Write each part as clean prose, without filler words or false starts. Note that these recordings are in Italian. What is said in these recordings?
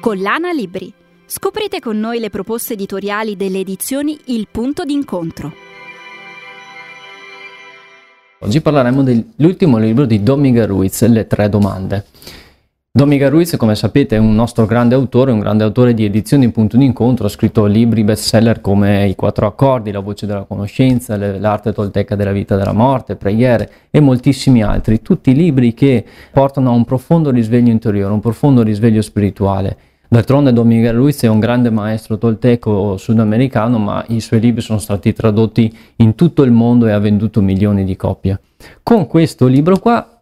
Collana Libri. Scoprite con noi le proposte editoriali delle edizioni Il Punto d'Incontro. Oggi parleremo dell'ultimo libro di Don Miguel Ruiz, Le Tre Domande. Don Miguel Ruiz, come sapete, è un nostro grande autore, un grande autore di edizioni in punto d'incontro. Ha scritto libri bestseller come I Quattro Accordi, La Voce della Conoscenza, L'Arte Tolteca della Vita e della Morte, Preghiere e moltissimi altri. Tutti libri che portano a un profondo risveglio interiore, un profondo risveglio spirituale. D'altronde Don Miguel Ruiz è un grande maestro tolteco sudamericano, ma i suoi libri sono stati tradotti in tutto il mondo e ha venduto milioni di copie. Con questo libro qua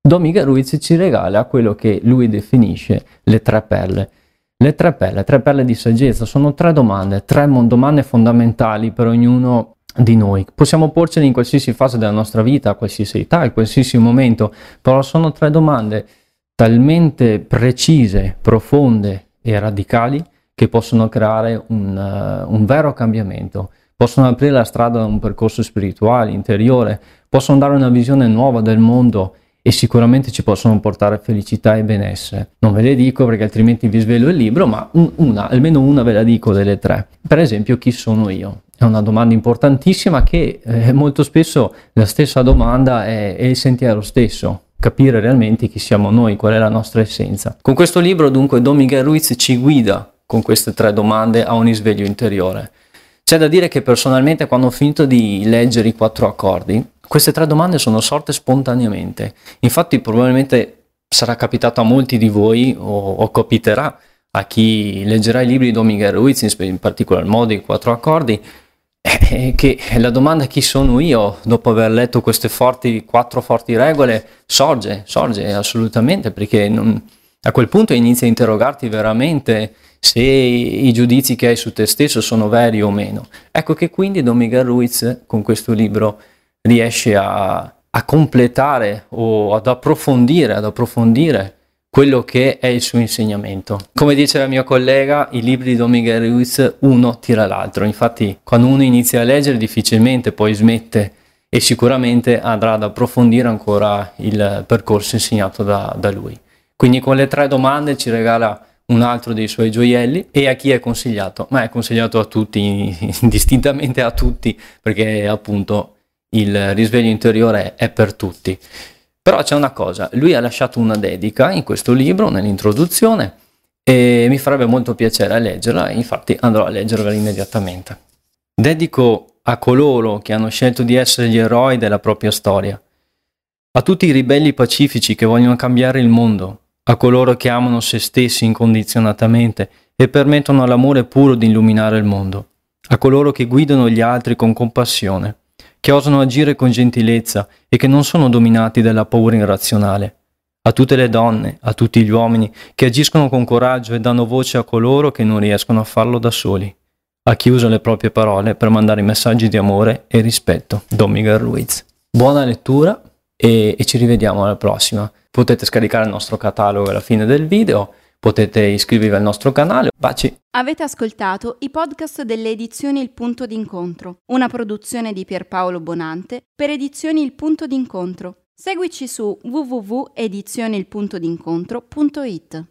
Don Miguel Ruiz ci regala quello che lui definisce le tre perle. Le tre perle di saggezza, sono tre domande, tre domande fondamentali per ognuno di noi. Possiamo porcele in qualsiasi fase della nostra vita, a qualsiasi età, a qualsiasi momento, però sono tre domande talmente precise, profonde e radicali che possono creare un vero cambiamento. Possono aprire la strada a un percorso spirituale, interiore, possono dare una visione nuova del mondo e sicuramente ci possono portare felicità e benessere. Non ve le dico perché altrimenti vi svelo il libro, ma almeno una ve la dico delle tre. Per esempio, chi sono io? È una domanda importantissima che molto spesso la stessa domanda è il sentiero stesso. Capire realmente chi siamo noi, qual è la nostra essenza. Con questo libro dunque Don Miguel Ruiz ci guida con queste tre domande a un risveglio interiore. C'è da dire che personalmente quando ho finito di leggere I Quattro Accordi, queste tre domande sono sorte spontaneamente. Infatti probabilmente sarà capitato a molti di voi o capiterà a chi leggerà i libri di Don Miguel Ruiz, in particolar modo I Quattro Accordi, che la domanda chi sono io, dopo aver letto queste quattro forti regole, sorge assolutamente, perché a quel punto inizi a interrogarti veramente se i giudizi che hai su te stesso sono veri o meno. Ecco che quindi Don Miguel Ruiz con questo libro riesce a completare o ad approfondire quello che è il suo insegnamento. Come dice la mia collega, i libri di Don Miguel Ruiz uno tira l'altro, infatti quando uno inizia a leggere difficilmente poi smette e sicuramente andrà ad approfondire ancora il percorso insegnato da lui. Quindi con le tre domande ci regala un altro dei suoi gioielli. E a chi è consigliato? Ma è consigliato a tutti, indistintamente a tutti, perché appunto il risveglio interiore è per tutti. Però c'è una cosa, lui ha lasciato una dedica in questo libro, nell'introduzione, e mi farebbe molto piacere leggerla, infatti andrò a leggerla immediatamente. Dedico a coloro che hanno scelto di essere gli eroi della propria storia, a tutti i ribelli pacifici che vogliono cambiare il mondo, a coloro che amano se stessi incondizionatamente e permettono all'amore puro di illuminare il mondo, a coloro che guidano gli altri con compassione, che osano agire con gentilezza e che non sono dominati dalla paura irrazionale. A tutte le donne, a tutti gli uomini che agiscono con coraggio e danno voce a coloro che non riescono a farlo da soli. A chi usa le proprie parole per mandare messaggi di amore e rispetto. Don Miguel Ruiz. Buona lettura e ci rivediamo alla prossima. Potete scaricare il nostro catalogo alla fine del video. Potete iscrivervi al nostro canale. Baci! Avete ascoltato i podcast delle edizioni Il Punto d'Incontro, una produzione di Pierpaolo Bonante per edizioni Il Punto d'Incontro. Seguici su www.edizionilpuntodincontro.it.